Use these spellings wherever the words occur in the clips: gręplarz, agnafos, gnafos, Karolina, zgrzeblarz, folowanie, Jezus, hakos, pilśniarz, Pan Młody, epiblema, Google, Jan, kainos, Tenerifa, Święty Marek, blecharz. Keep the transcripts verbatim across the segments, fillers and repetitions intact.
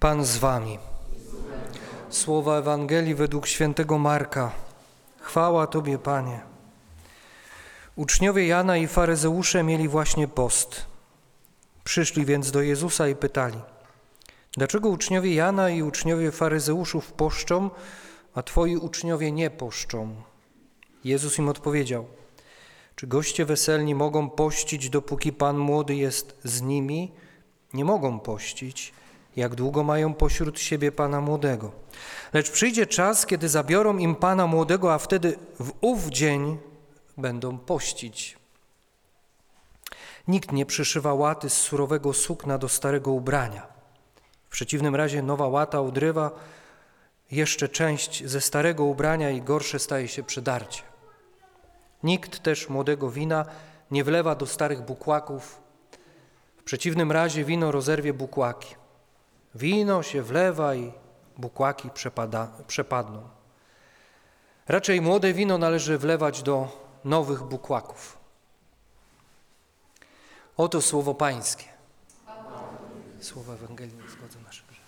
Pan z wami. Słowa Ewangelii według Świętego Marka. Chwała Tobie, Panie. Uczniowie Jana i faryzeusze mieli właśnie post. Przyszli więc do Jezusa i pytali: dlaczego uczniowie Jana i uczniowie faryzeuszów poszczą, a Twoi uczniowie nie poszczą? Jezus im odpowiedział: czy goście weselni mogą pościć, dopóki Pan Młody jest z nimi? Nie mogą pościć, jak długo mają pośród siebie Pana Młodego. Lecz przyjdzie czas, kiedy zabiorą im Pana Młodego, a wtedy w ów dzień będą pościć. Nikt nie przyszywa łaty z surowego sukna do starego ubrania. W przeciwnym razie nowa łata odrywa jeszcze część ze starego ubrania i gorsze staje się przedarcie. Nikt też młodego wina nie wlewa do starych bukłaków. W przeciwnym razie wino rozerwie bukłaki. Wino się wlewa i bukłaki przepada, przepadną. Raczej młode wino należy wlewać do nowych bukłaków. Oto słowo Pańskie. Słowa Ewangelii nie zgodzą nasze grzechy.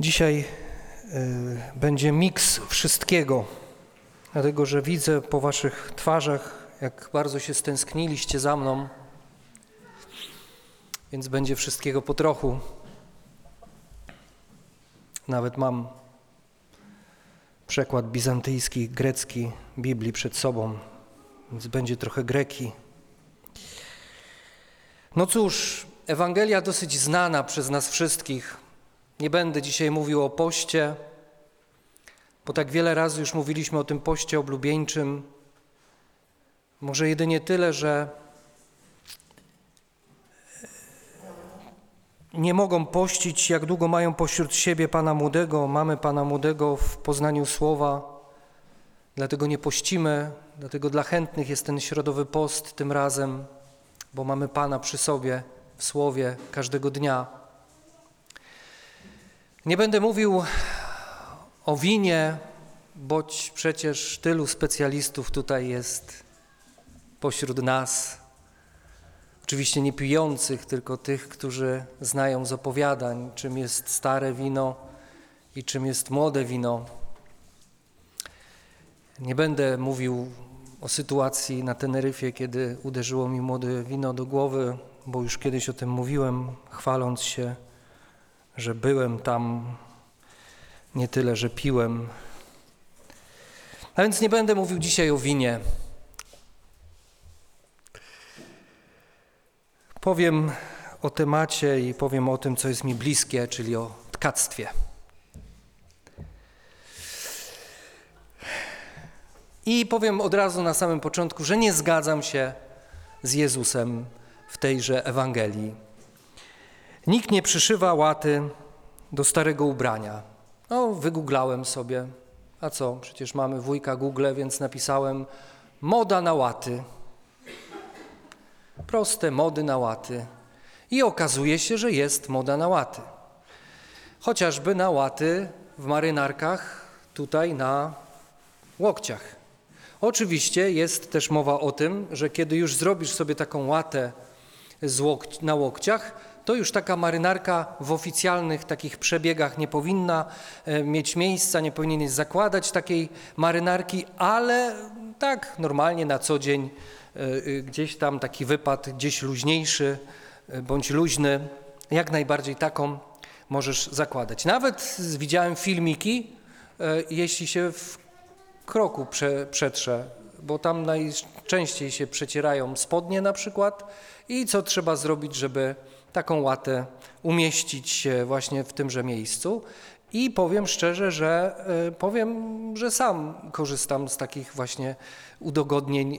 Dzisiaj y, będzie miks wszystkiego, dlatego że widzę po waszych twarzach, jak bardzo się stęskniliście za mną, więc będzie wszystkiego po trochu. Nawet mam przekład bizantyjski, grecki Biblii przed sobą, więc będzie trochę greki. No cóż, Ewangelia dosyć znana przez nas wszystkich. Nie będę dzisiaj mówił o poście, bo tak wiele razy już mówiliśmy o tym poście oblubieńczym. Może jedynie tyle, że nie mogą pościć, jak długo mają pośród siebie Pana Młodego. Mamy Pana Młodego w poznaniu słowa, dlatego nie pościmy, dlatego dla chętnych jest ten środowy post tym razem, bo mamy Pana przy sobie w słowie każdego dnia. Nie będę mówił o winie, boć przecież tylu specjalistów tutaj jest pośród nas, oczywiście nie pijących, tylko tych, którzy znają z opowiadań, czym jest stare wino i czym jest młode wino. Nie będę mówił o sytuacji na Teneryfie, kiedy uderzyło mi młode wino do głowy, bo już kiedyś o tym mówiłem, chwaląc się, że byłem tam, nie tyle, że piłem. A więc nie będę mówił dzisiaj o winie. Powiem o temacie i powiem o tym, co jest mi bliskie, czyli o tkactwie. I powiem od razu na samym początku, że nie zgadzam się z Jezusem w tejże Ewangelii. Nikt nie przyszywa łaty do starego ubrania. No, wygooglałem sobie. A co? Przecież mamy wujka Google, więc napisałem moda na łaty. Proste mody na łaty. I okazuje się, że jest moda na łaty. Chociażby na łaty w marynarkach, tutaj na łokciach. Oczywiście jest też mowa o tym, że kiedy już zrobisz sobie taką łatę z łokci- na łokciach, to już taka marynarka w oficjalnych takich przebiegach nie powinna e, mieć miejsca, nie powinien zakładać takiej marynarki, ale tak normalnie na co dzień gdzieś tam taki wypad, gdzieś luźniejszy bądź luźny, jak najbardziej taką możesz zakładać. Nawet widziałem filmiki, jeśli się w kroku prze, przetrze, bo tam najczęściej się przecierają spodnie na przykład i co trzeba zrobić, żeby taką łatę umieścić się właśnie w tymże miejscu. I powiem szczerze, że powiem, że sam korzystam z takich właśnie udogodnień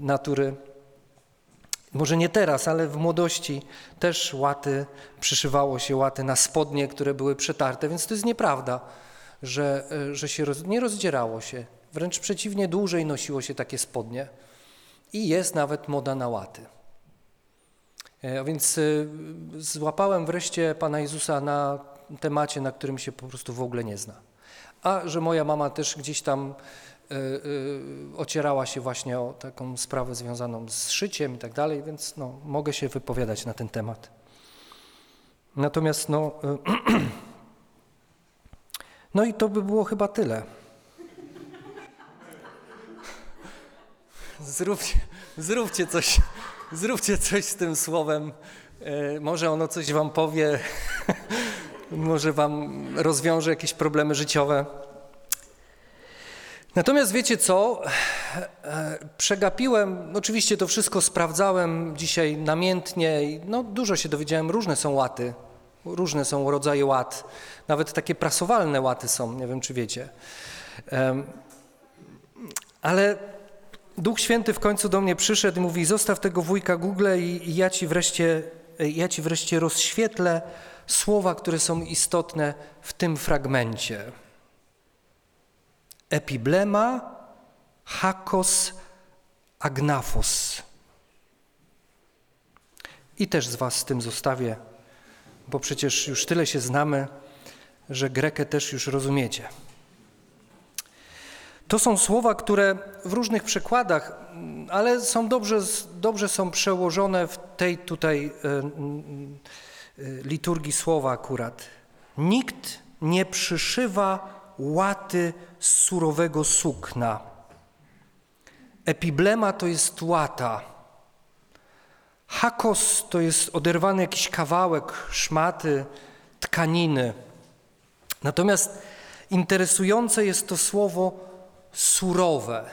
natury. Może nie teraz, ale w młodości też łaty, przyszywało się łaty na spodnie, które były przetarte, więc to jest nieprawda, że, że się roz, nie rozdzierało się. Wręcz przeciwnie, dłużej nosiło się takie spodnie i jest nawet moda na łaty. A więc złapałem wreszcie Pana Jezusa na temacie, na którym się po prostu w ogóle nie zna. A że moja mama też gdzieś tam ocierała się właśnie o taką sprawę związaną z szyciem i tak dalej, więc no, mogę się wypowiadać na ten temat. Natomiast no, no i to by było chyba tyle. Zróbcie, zróbcie coś, zróbcie coś z tym słowem. Może ono coś wam powie, może wam rozwiąże jakieś problemy życiowe. Natomiast wiecie co, przegapiłem, oczywiście to wszystko sprawdzałem dzisiaj namiętnie i no dużo się dowiedziałem, różne są łaty, różne są rodzaje łat, nawet takie prasowalne łaty są, nie wiem czy wiecie. Ale Duch Święty w końcu do mnie przyszedł i mówi, zostaw tego wujka Google i ja ci wreszcie, ja ci wreszcie rozświetlę słowa, które są istotne w tym fragmencie. Epiblema, hakos, agnafos. I też z was z tym zostawię, bo przecież już tyle się znamy, że grekę też już rozumiecie. To są słowa, które w różnych przekładach, ale są dobrze, dobrze są przełożone w tej tutaj y, y, liturgii słowa akurat. Nikt nie przyszywa łaty z surowego sukna. Epiblema to jest łata. Hakos to jest oderwany jakiś kawałek szmaty, tkaniny. Natomiast interesujące jest to słowo surowe.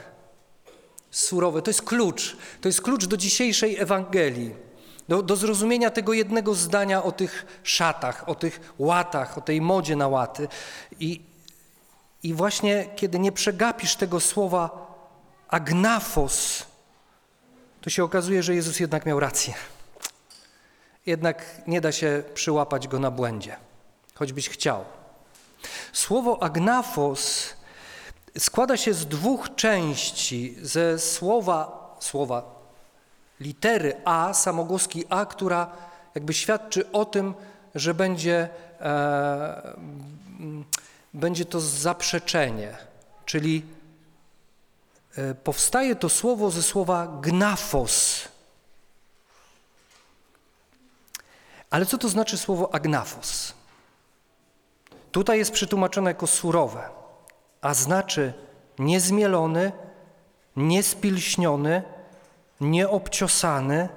Surowe, to jest klucz. To jest klucz do dzisiejszej Ewangelii. Do, do zrozumienia tego jednego zdania o tych szatach, o tych łatach, o tej modzie na łaty. I I właśnie kiedy nie przegapisz tego słowa agnafos, to się okazuje, że Jezus jednak miał rację. Jednak nie da się przyłapać go na błędzie, choćbyś chciał. Słowo agnafos składa się z dwóch części, ze słowa, słowa litery A, samogłoski A, która jakby świadczy o tym, że będzie... E, Będzie to zaprzeczenie, czyli powstaje to słowo ze słowa gnafos. Ale co to znaczy słowo agnafos? Tutaj jest przetłumaczone jako surowe, a znaczy niezmielony, niespilśniony, nieobciosany,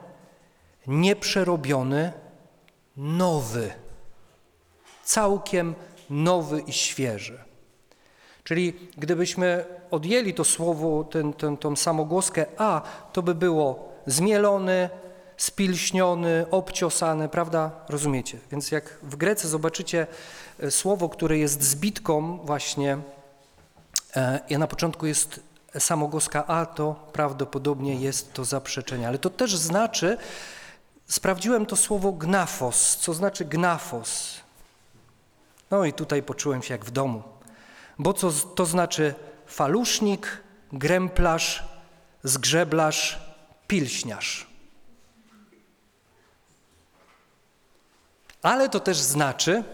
nieprzerobiony, nowy, całkiem nowy i świeży. Czyli gdybyśmy odjęli to słowo, ten, ten, tą samogłoskę A, to by było zmielony, spilśniony, obciosany, prawda? Rozumiecie? Więc jak w Grece zobaczycie słowo, które jest zbitką właśnie, e, na początku jest samogłoska A, to prawdopodobnie jest to zaprzeczenie. Ale to też znaczy, sprawdziłem to słowo gnafos. Co znaczy gnafos? No i tutaj poczułem się jak w domu, bo co to znaczy falusznik, gręplarz, zgrzeblarz, pilśniarz. Ale to też znaczy,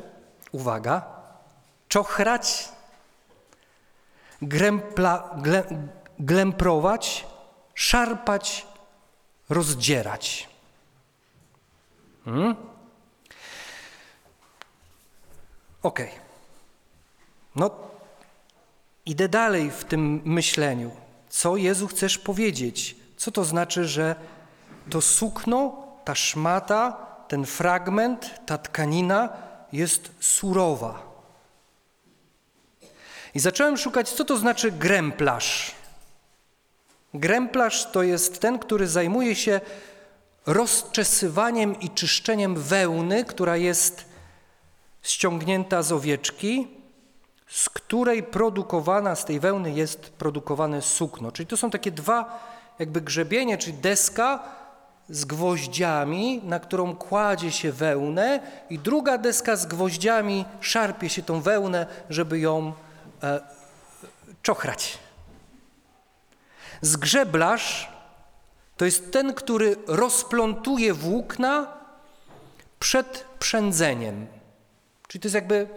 uwaga, czochrać, grępla, gle, glęprować, szarpać, rozdzierać. Hmm? Okej, okay. No idę dalej w tym myśleniu. Co Jezu chcesz powiedzieć? Co to znaczy, że to sukno, ta szmata, ten fragment, ta tkanina jest surowa? I zacząłem szukać, co to znaczy gręplarz. Gręplarz to jest ten, który zajmuje się rozczesywaniem i czyszczeniem wełny, która jest ściągnięta z owieczki, z której produkowana, z tej wełny jest produkowane sukno. Czyli to są takie dwa jakby grzebienie, czyli deska z gwoździami, na którą kładzie się wełnę i druga deska z gwoździami szarpie się tą wełnę, żeby ją e, czochrać. Zgrzeblarz to jest ten, który rozplątuje włókna przed przędzeniem. Czyli to jest jakby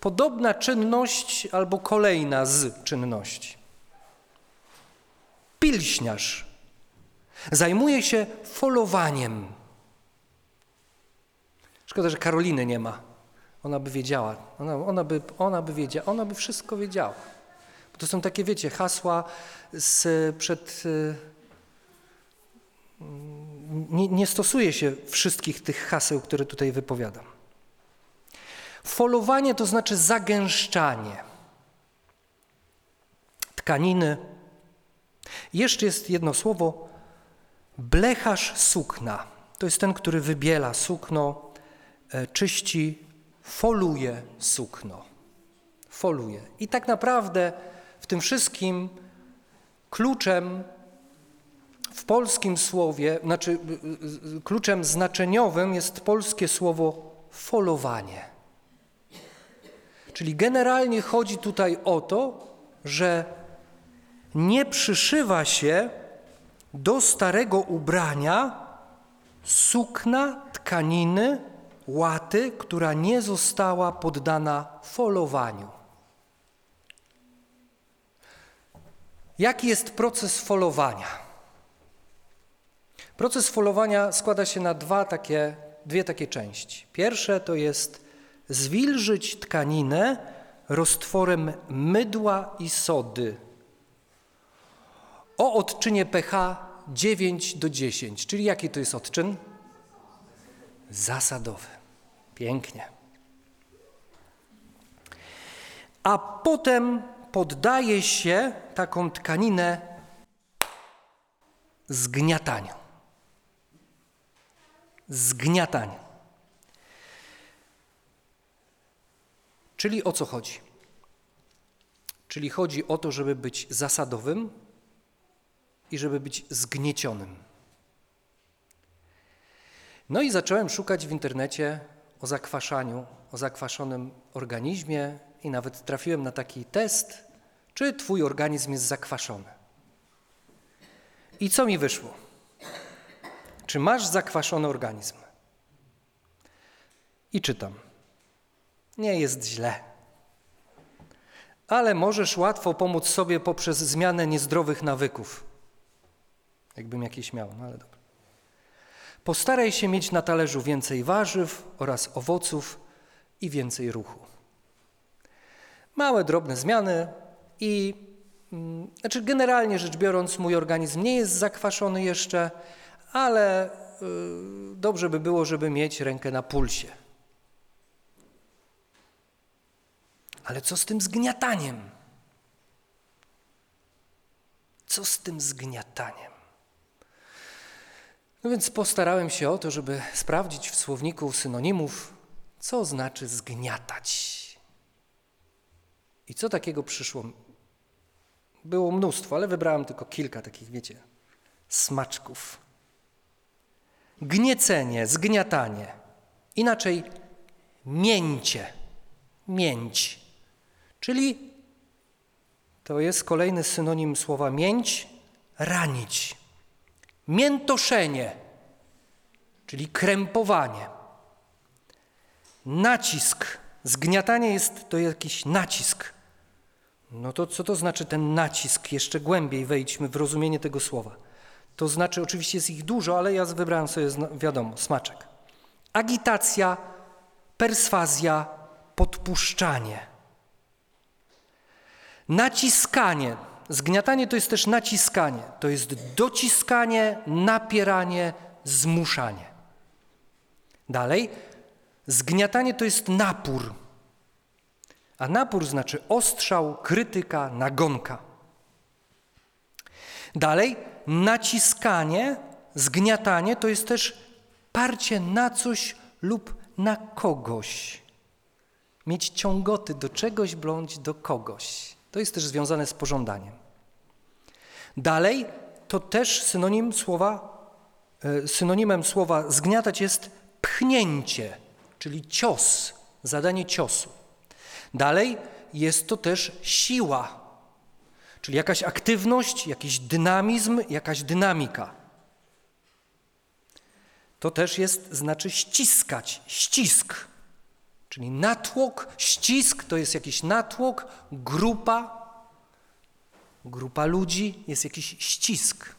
podobna czynność albo kolejna z czynności. pilśniarz. Zajmuje się folowaniem. Szkoda, że Karoliny nie ma. Ona by wiedziała. Ona, ona, by, ona by wiedziała. Ona by wszystko wiedziała. Bo to są takie, wiecie, hasła z, przed... Nie, nie stosuje się wszystkich tych haseł, które tutaj wypowiadam. Folowanie to znaczy zagęszczanie tkaniny. Jeszcze jest jedno słowo, blecharz sukna. To jest ten, który wybiela sukno, czyści, foluje sukno. Foluje. I tak naprawdę w tym wszystkim kluczem w polskim słowie, znaczy kluczem znaczeniowym jest polskie słowo folowanie. Czyli generalnie chodzi tutaj o to, że nie przyszywa się do starego ubrania sukna, tkaniny, łaty, która nie została poddana folowaniu. Jaki jest proces folowania? Proces folowania składa się na dwa takie, dwie takie części. Pierwsze to jest zwilżyć tkaninę roztworem mydła i sody o odczynie pH dziewięć do dziesięciu. Czyli jaki to jest odczyn? Zasadowy. Pięknie. A potem poddaje się taką tkaninę zgniataniu. Zgniataniu. Czyli o co chodzi? Czyli chodzi o to, żeby być zasadowym i żeby być zgniecionym. No i zacząłem szukać w internecie o zakwaszaniu, o zakwaszonym organizmie i nawet trafiłem na taki test, czy twój organizm jest zakwaszony. I co mi wyszło? Czy masz zakwaszony organizm? I czytam. Nie jest źle, ale możesz łatwo pomóc sobie poprzez zmianę niezdrowych nawyków. Jakbym jakieś miał, no ale dobra. Postaraj się mieć na talerzu więcej warzyw oraz owoców i więcej ruchu. Małe, drobne zmiany i, znaczy generalnie rzecz biorąc, mój organizm nie jest zakwaszony jeszcze, ale yy, dobrze by było, żeby mieć rękę na pulsie. Ale co z tym zgniataniem? Co z tym zgniataniem? No więc postarałem się o to, żeby sprawdzić w słowniku synonimów, co znaczy zgniatać. I co takiego przyszło? Było mnóstwo, ale wybrałem tylko kilka takich, wiecie, smaczków. Gniecenie, zgniatanie, inaczej mięcie, mięć. Czyli to jest kolejny synonim słowa mięć, ranić. Miętoszenie, czyli krępowanie. Nacisk, zgniatanie jest to jakiś nacisk. No to co to znaczy ten nacisk? Jeszcze głębiej wejdźmy w rozumienie tego słowa. To znaczy, oczywiście jest ich dużo, ale ja wybrałem sobie, wiadomo, smaczek. Agitacja, perswazja, podpuszczanie. Naciskanie. Zgniatanie to jest też naciskanie. To jest dociskanie, napieranie, zmuszanie. Dalej. Zgniatanie to jest napór. A napór znaczy ostrzał, krytyka, nagonka. Dalej. Naciskanie, zgniatanie to jest też parcie na coś lub na kogoś. Mieć ciągoty do czegoś bądź do kogoś. To jest też związane z pożądaniem. Dalej, to też synonim słowa, synonimem słowa zgniatać jest pchnięcie, czyli cios, zadanie ciosu. Dalej jest to też siła, czyli jakaś aktywność, jakiś dynamizm, jakaś dynamika. To też jest, znaczy ściskać, ścisk. Czyli natłok, ścisk to jest jakiś natłok, grupa, grupa ludzi, jest jakiś ścisk.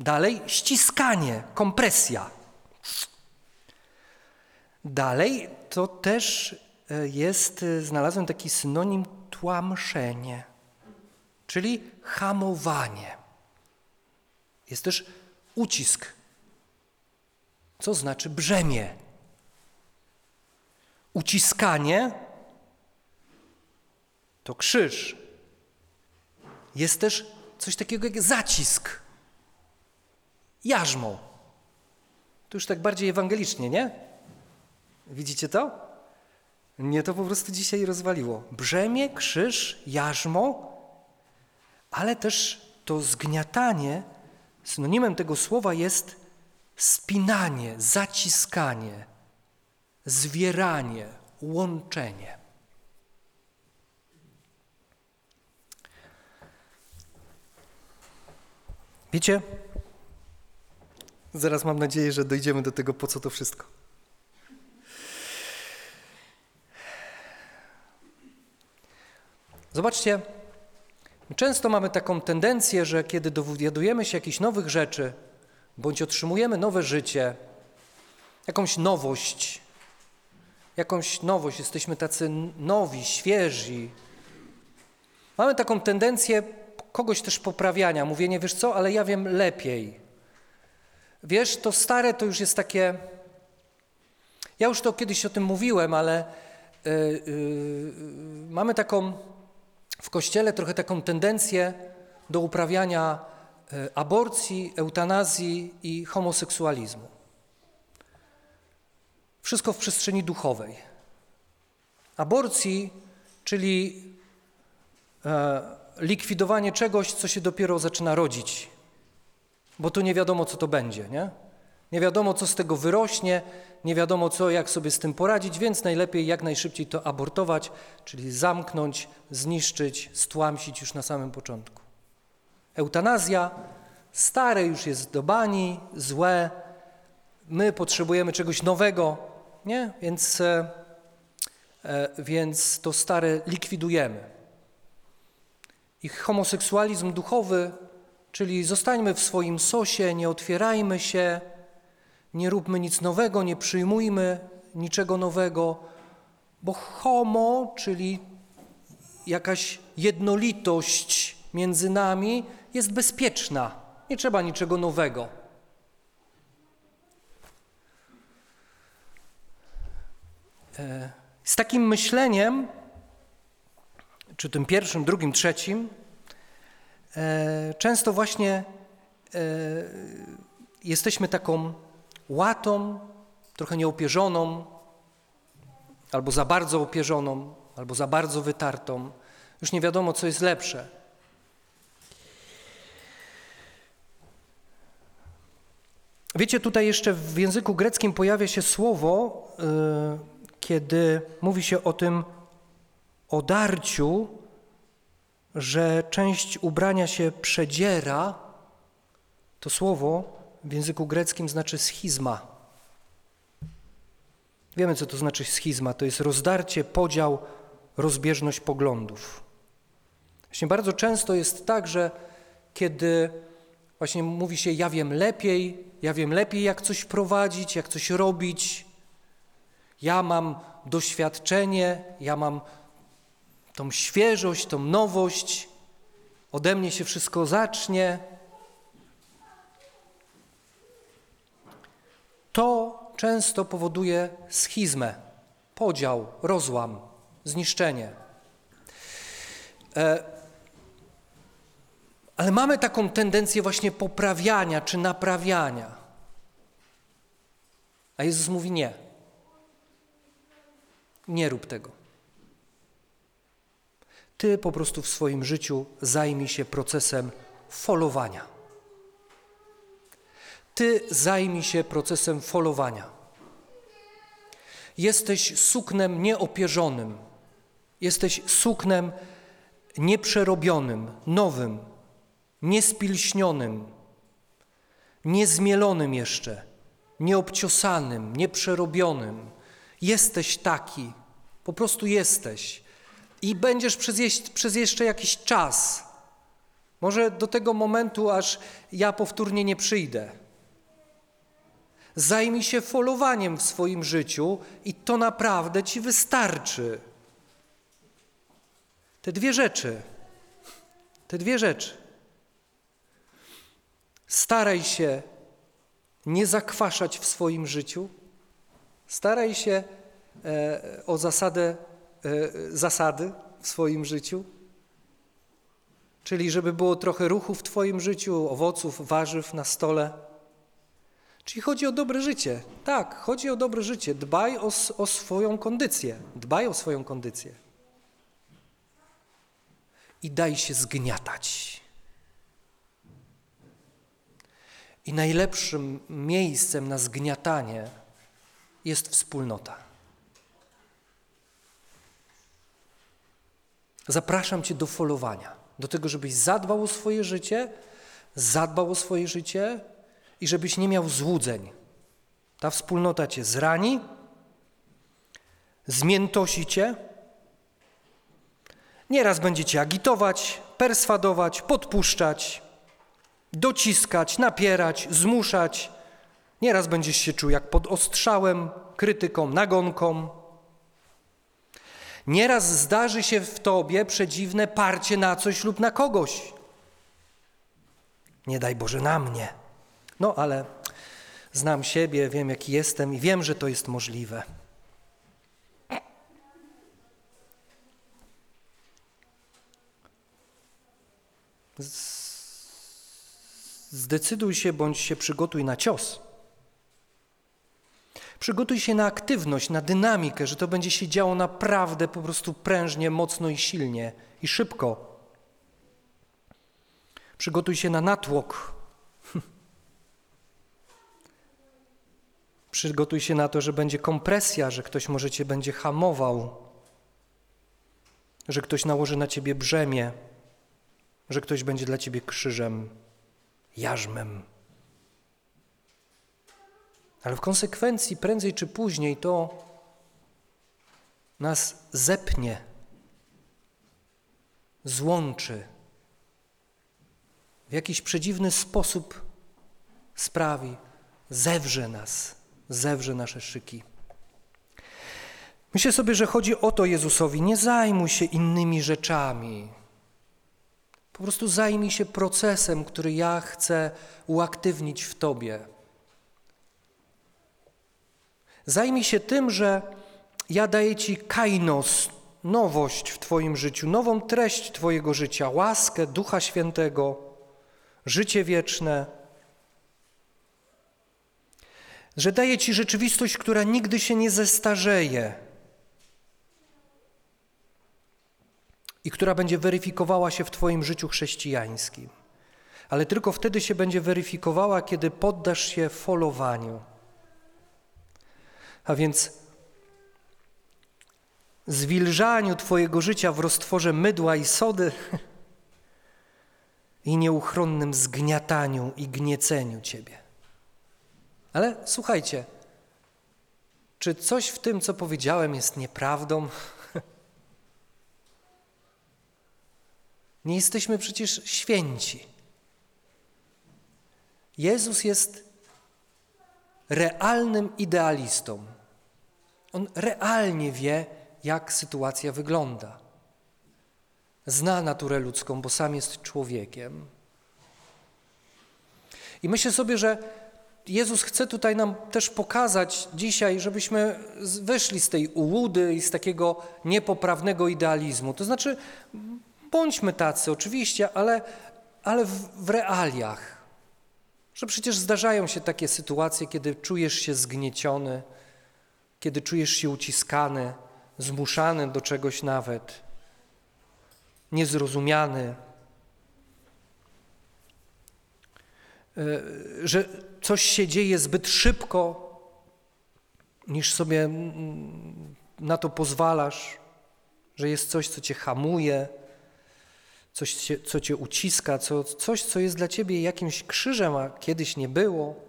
Dalej ściskanie, kompresja. Dalej to też jest, znalazłem taki synonim, tłamszenie, czyli hamowanie. Jest też ucisk, co znaczy brzemię. Uciskanie to krzyż. Jest też coś takiego jak zacisk, jarzmo. To już tak bardziej ewangelicznie, nie? Widzicie to? Mnie to po prostu dzisiaj rozwaliło. Brzemię, krzyż, jarzmo, ale też to zgniatanie, synonimem tego słowa jest spinanie, zaciskanie, zwieranie, łączenie. Wiecie? Zaraz mam nadzieję, że dojdziemy do tego, po co to wszystko. Zobaczcie, często mamy taką tendencję, że kiedy dowiadujemy się jakichś nowych rzeczy, bądź otrzymujemy nowe życie, jakąś nowość, jakąś nowość, jesteśmy tacy nowi, świeżi. Mamy taką tendencję kogoś też poprawiania, mówienie, wiesz co, ale ja wiem lepiej. Wiesz, to stare to już jest takie, ja już to kiedyś o tym mówiłem, ale yy, yy, mamy taką w Kościele trochę taką tendencję do uprawiania yy, aborcji, eutanazji i homoseksualizmu. Wszystko w przestrzeni duchowej. Aborcji, czyli yy, likwidowanie czegoś, co się dopiero zaczyna rodzić. Bo tu nie wiadomo, co to będzie, nie? Nie wiadomo, co z tego wyrośnie, nie wiadomo, co, jak sobie z tym poradzić, więc najlepiej jak najszybciej to abortować, czyli zamknąć, zniszczyć, stłamsić już na samym początku. Eutanazja, stare już jest do bani, złe, my potrzebujemy czegoś nowego, nie? Więc, e, więc to stare likwidujemy. I homoseksualizm duchowy, czyli zostańmy w swoim sosie, nie otwierajmy się, nie róbmy nic nowego, nie przyjmujmy niczego nowego, bo homo, czyli jakaś jednolitość między nami, jest bezpieczna. Nie trzeba niczego nowego. Z takim myśleniem, czy tym pierwszym, drugim, trzecim, często właśnie e, jesteśmy taką łatą, trochę nieopierzoną, albo za bardzo opierzoną, albo za bardzo wytartą. Już nie wiadomo, co jest lepsze. Wiecie, tutaj jeszcze w języku greckim pojawia się słowo, e, kiedy mówi się o tym odarciu, że część ubrania się przedziera, to słowo w języku greckim znaczy schizma. Wiemy, co to znaczy schizma. To jest rozdarcie, podział, rozbieżność poglądów. Właśnie bardzo często jest tak, że kiedy właśnie mówi się ja wiem lepiej, ja wiem lepiej jak coś prowadzić, jak coś robić, ja mam doświadczenie, ja mam tą świeżość, tą nowość, ode mnie się wszystko zacznie. To często powoduje schizmę, podział, rozłam, zniszczenie. Ale mamy taką tendencję właśnie poprawiania czy naprawiania. A Jezus mówi nie. Nie rób tego. Ty po prostu w swoim życiu zajmij się procesem falowania. Ty zajmij się procesem falowania. Jesteś suknem nieopierzonym. Jesteś suknem nieprzerobionym, nowym, niespilśnionym, niezmielonym jeszcze, nieobciosanym, nieprzerobionym. Jesteś taki, po prostu jesteś. I będziesz przez, jeś- przez jeszcze jakiś czas, Może do tego momentu, aż ja powtórnie nie przyjdę. Zajmij się folowaniem w swoim życiu i to naprawdę ci wystarczy. Te dwie rzeczy. Te dwie rzeczy. Staraj się nie zakwaszać w swoim życiu. Staraj się e, o zasadę, e, zasady w swoim życiu. Czyli żeby było trochę ruchu w twoim życiu, owoców, warzyw na stole. Czyli chodzi o dobre życie. Tak, chodzi o dobre życie. Dbaj o, o swoją kondycję. Dbaj o swoją kondycję. I daj się zgniatać. I najlepszym miejscem na zgniatanie jest wspólnota. Zapraszam cię do folowania. Do tego, żebyś zadbał o swoje życie, zadbał o swoje życie i żebyś nie miał złudzeń. Ta wspólnota cię zrani, zmiętosi cię, nieraz będzie cię agitować, perswadować, podpuszczać, dociskać, napierać, zmuszać. Nieraz będziesz się czuł jak pod ostrzałem, krytyką, nagonką. Nieraz zdarzy się w tobie przedziwne parcie na coś lub na kogoś. Nie daj Boże na mnie. No ale znam siebie, wiem jaki jestem i wiem, że to jest możliwe. Zdecyduj się, bądź się przygotuj na cios. Przygotuj się na aktywność, na dynamikę, że to będzie się działo naprawdę po prostu prężnie, mocno i silnie i szybko. Przygotuj się na natłok. Przygotuj się na to, że będzie kompresja, że ktoś może cię będzie hamował, że ktoś nałoży na ciebie brzemię, że ktoś będzie dla ciebie krzyżem, jarzmem. Ale w konsekwencji, prędzej czy później, to nas zepnie, złączy, w jakiś przedziwny sposób sprawi, zewrze nas, zewrze nasze szyki. Myślę sobie, że chodzi o to Jezusowi, nie zajmuj się innymi rzeczami. Po prostu zajmij się procesem, który ja chcę uaktywnić w tobie. Zajmij się tym, że ja daję ci kainos, nowość w twoim życiu, nową treść twojego życia, łaskę Ducha Świętego, życie wieczne. Że daję ci rzeczywistość, która nigdy się nie zestarzeje i która będzie weryfikowała się w twoim życiu chrześcijańskim. Ale tylko wtedy się będzie weryfikowała, kiedy poddasz się folowaniu. A więc zwilżaniu twojego życia w roztworze mydła i sody i nieuchronnym zgniataniu i gnieceniu ciebie. Ale słuchajcie, czy coś w tym, co powiedziałem, jest nieprawdą? Nie jesteśmy przecież święci. Jezus jest realnym idealistą. On realnie wie, jak sytuacja wygląda. Zna naturę ludzką, bo sam jest człowiekiem. I myślę sobie, że Jezus chce tutaj nam też pokazać dzisiaj, żebyśmy wyszli z tej ułudy i z takiego niepoprawnego idealizmu. To znaczy, bądźmy tacy oczywiście, ale, ale w, w realiach. Że przecież zdarzają się takie sytuacje, kiedy czujesz się zgnieciony, kiedy czujesz się uciskany, zmuszany do czegoś nawet, niezrozumiany. Że coś się dzieje zbyt szybko, niż sobie na to pozwalasz, że jest coś, co cię hamuje, coś, co cię uciska, co, coś, co jest dla ciebie jakimś krzyżem, a kiedyś nie było.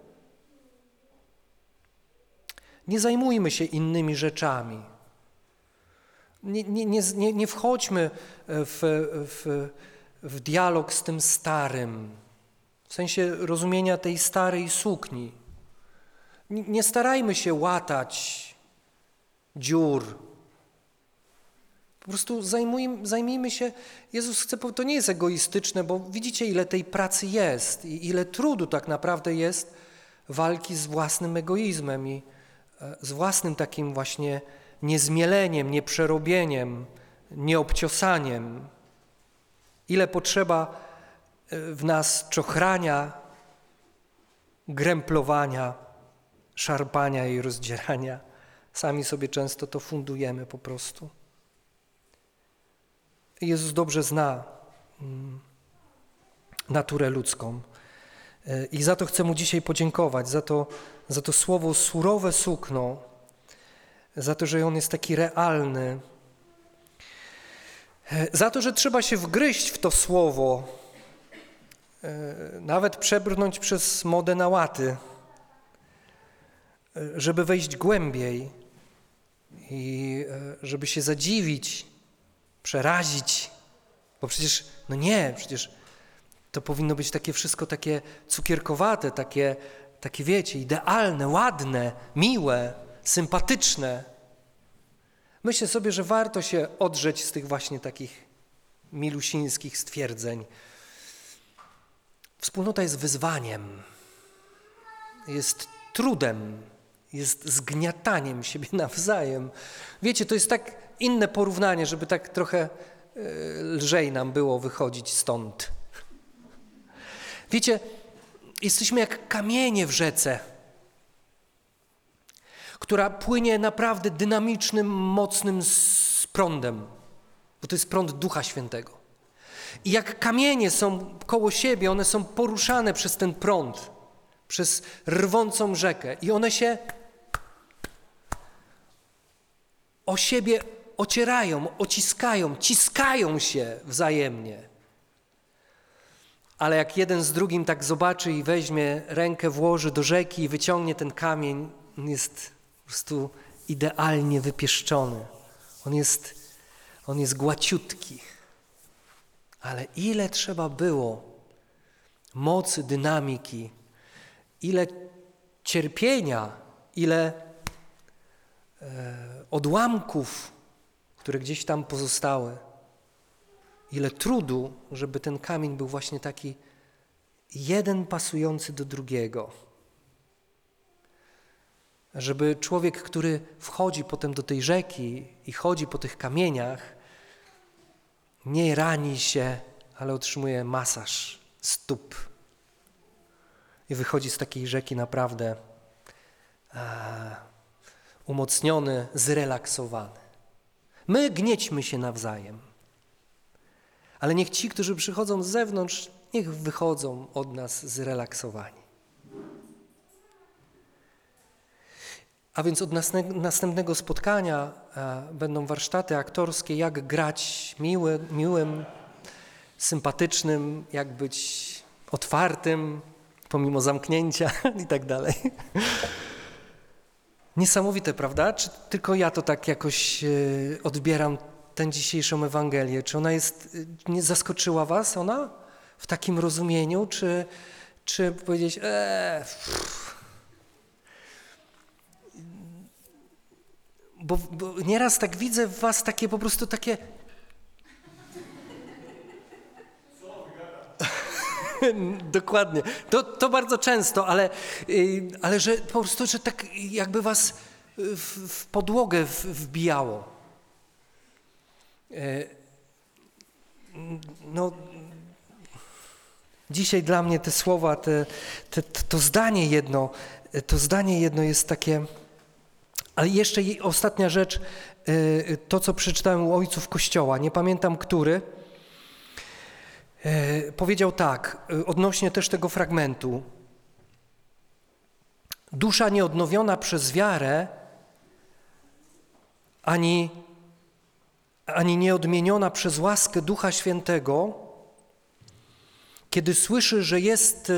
Nie zajmujmy się innymi rzeczami. Nie, nie, nie, nie wchodźmy w, w, w dialog z tym starym, w sensie rozumienia tej starej sukni. Nie starajmy się łatać dziur. Po prostu zajmujmy, zajmijmy się, Jezus chce, to nie jest egoistyczne, bo widzicie, ile tej pracy jest i ile trudu tak naprawdę jest walki z własnym egoizmem i z własnym takim właśnie niezmieleniem, nieprzerobieniem, nieobciosaniem. Ile potrzeba w nas czochrania, gręplowania, szarpania i rozdzierania. Sami sobie często to fundujemy po prostu. Jezus dobrze zna naturę ludzką i za to chcę Mu dzisiaj podziękować, za to, za to słowo surowe sukno, za to, że On jest taki realny, za to, że trzeba się wgryźć w to słowo, nawet przebrnąć przez modę na łaty, żeby wejść głębiej i żeby się zadziwić, przerazić, bo przecież, no nie, przecież to powinno być takie wszystko takie cukierkowate, takie, takie wiecie, idealne, ładne, miłe, sympatyczne. Myślę sobie, że warto się odrzeć z tych właśnie takich milusińskich stwierdzeń. Wspólnota jest wyzwaniem, jest trudem, jest zgniataniem siebie nawzajem. Wiecie, to jest tak inne porównanie, żeby tak trochę lżej nam było wychodzić stąd. Wiecie, jesteśmy jak kamienie w rzece, która płynie naprawdę dynamicznym, mocnym prądem, bo to jest prąd Ducha Świętego. I jak kamienie są koło siebie, one są poruszane przez ten prąd, przez rwącą rzekę i one się o siebie ocierają, ociskają, ciskają się wzajemnie. Ale jak jeden z drugim tak zobaczy i weźmie rękę, włoży do rzeki i wyciągnie ten kamień, on jest po prostu idealnie wypieszczony. On jest, on jest głaciutki. Ale ile trzeba było mocy, dynamiki, ile cierpienia, ile e, odłamków, które gdzieś tam pozostały, ile trudu, żeby ten kamień był właśnie taki jeden pasujący do drugiego. Żeby człowiek, który wchodzi potem do tej rzeki i chodzi po tych kamieniach, nie rani się, ale otrzymuje masaż stóp. I wychodzi z takiej rzeki naprawdę a, umocniony, zrelaksowany. My gniećmy się nawzajem. Ale niech ci, którzy przychodzą z zewnątrz, niech wychodzą od nas zrelaksowani. A więc od nas, następnego spotkania a, będą warsztaty aktorskie, jak grać miły, miłym, sympatycznym, jak być otwartym, pomimo zamknięcia i tak dalej. Niesamowite, prawda? Czy tylko ja to tak jakoś odbieram tę dzisiejszą Ewangelię? Czy ona jest, nie zaskoczyła was ona w takim rozumieniu? Czy, czy powiedzieć, eee, bo, bo nieraz tak widzę w was takie po prostu takie... Dokładnie. To, to bardzo często, ale, ale że po prostu, że tak jakby was w, w podłogę w, wbijało. No, dzisiaj dla mnie te słowa, te, te, to zdanie jedno, to zdanie jedno jest takie, ale jeszcze ostatnia rzecz, to co przeczytałem u ojców Kościoła, nie pamiętam który, powiedział tak, odnośnie też tego fragmentu. Dusza nieodnowiona przez wiarę, ani, ani nieodmieniona przez łaskę Ducha Świętego, kiedy słyszy, że jest,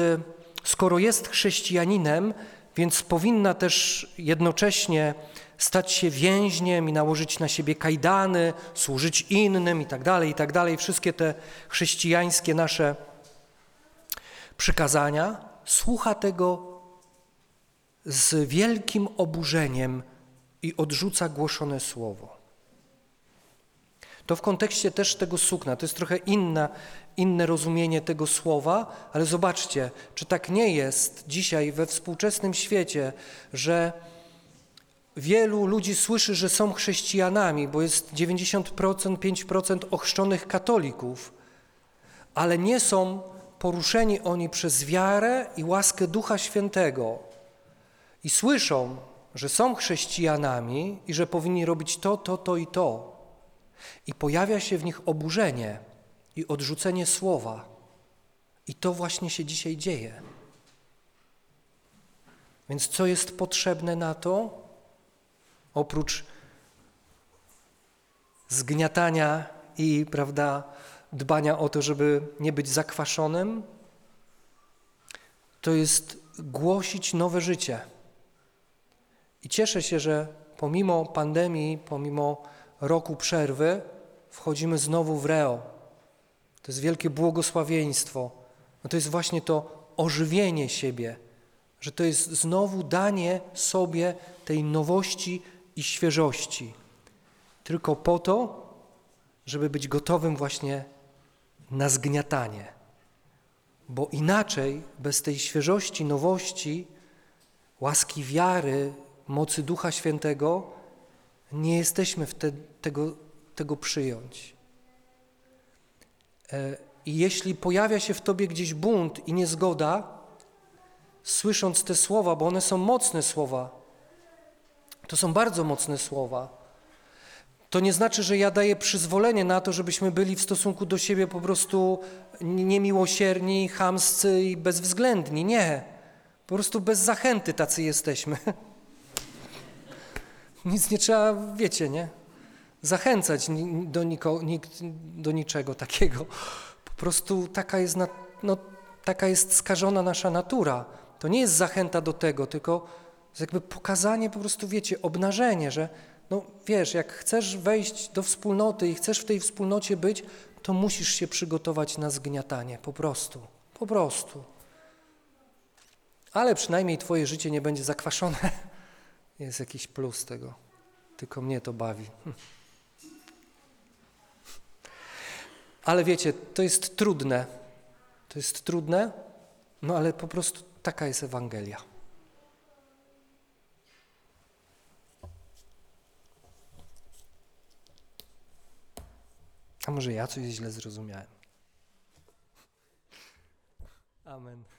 skoro jest chrześcijaninem, więc powinna też jednocześnie stać się więźniem i nałożyć na siebie kajdany, służyć innym i tak dalej, i tak dalej. Wszystkie te chrześcijańskie nasze przykazania, słucha tego z wielkim oburzeniem i odrzuca głoszone słowo. To w kontekście też tego sukna, to jest trochę inna, inne rozumienie tego słowa, ale zobaczcie, czy tak nie jest dzisiaj we współczesnym świecie, że wielu ludzi słyszy, że są chrześcijanami, bo jest dziewięćdziesiąt procent, pięć procent ochrzczonych katolików, ale nie są poruszeni oni przez wiarę i łaskę Ducha Świętego i słyszą, że są chrześcijanami i że powinni robić to, to, to i to. I pojawia się w nich oburzenie i odrzucenie słowa. I to właśnie się dzisiaj dzieje. Więc co jest potrzebne na to? Oprócz zgniatania i, prawda, dbania o to, żeby nie być zakwaszonym, to jest głosić nowe życie. I cieszę się, że pomimo pandemii, pomimo roku przerwy, wchodzimy znowu w reo. To jest wielkie błogosławieństwo. No to jest właśnie to ożywienie siebie, że to jest znowu danie sobie tej nowości i świeżości. Tylko po to, żeby być gotowym właśnie na zgniatanie. Bo inaczej, bez tej świeżości, nowości, łaski wiary, mocy Ducha Świętego, nie jesteśmy w te, tego, tego przyjąć. I jeśli pojawia się w tobie gdzieś bunt i niezgoda, słysząc te słowa, bo one są mocne słowa, to są bardzo mocne słowa, to nie znaczy, że ja daję przyzwolenie na to, żebyśmy byli w stosunku do siebie po prostu niemiłosierni, chamscy i bezwzględni. Nie. Po prostu bez zachęty tacy jesteśmy. Nic nie trzeba, wiecie, nie? Zachęcać do, niko, do niczego takiego. Po prostu taka jest, no, taka jest skażona nasza natura. To nie jest zachęta do tego, tylko jakby pokazanie po prostu, wiecie, obnażenie, że no wiesz, jak chcesz wejść do wspólnoty i chcesz w tej wspólnocie być, to musisz się przygotować na zgniatanie, po prostu, po prostu. Ale przynajmniej twoje życie nie będzie zakwaszone. Jest jakiś plus tego, tylko mnie to bawi. Ale wiecie, to jest trudne, to jest trudne, no ale po prostu taka jest Ewangelia. A może ja coś źle zrozumiałem? Amen.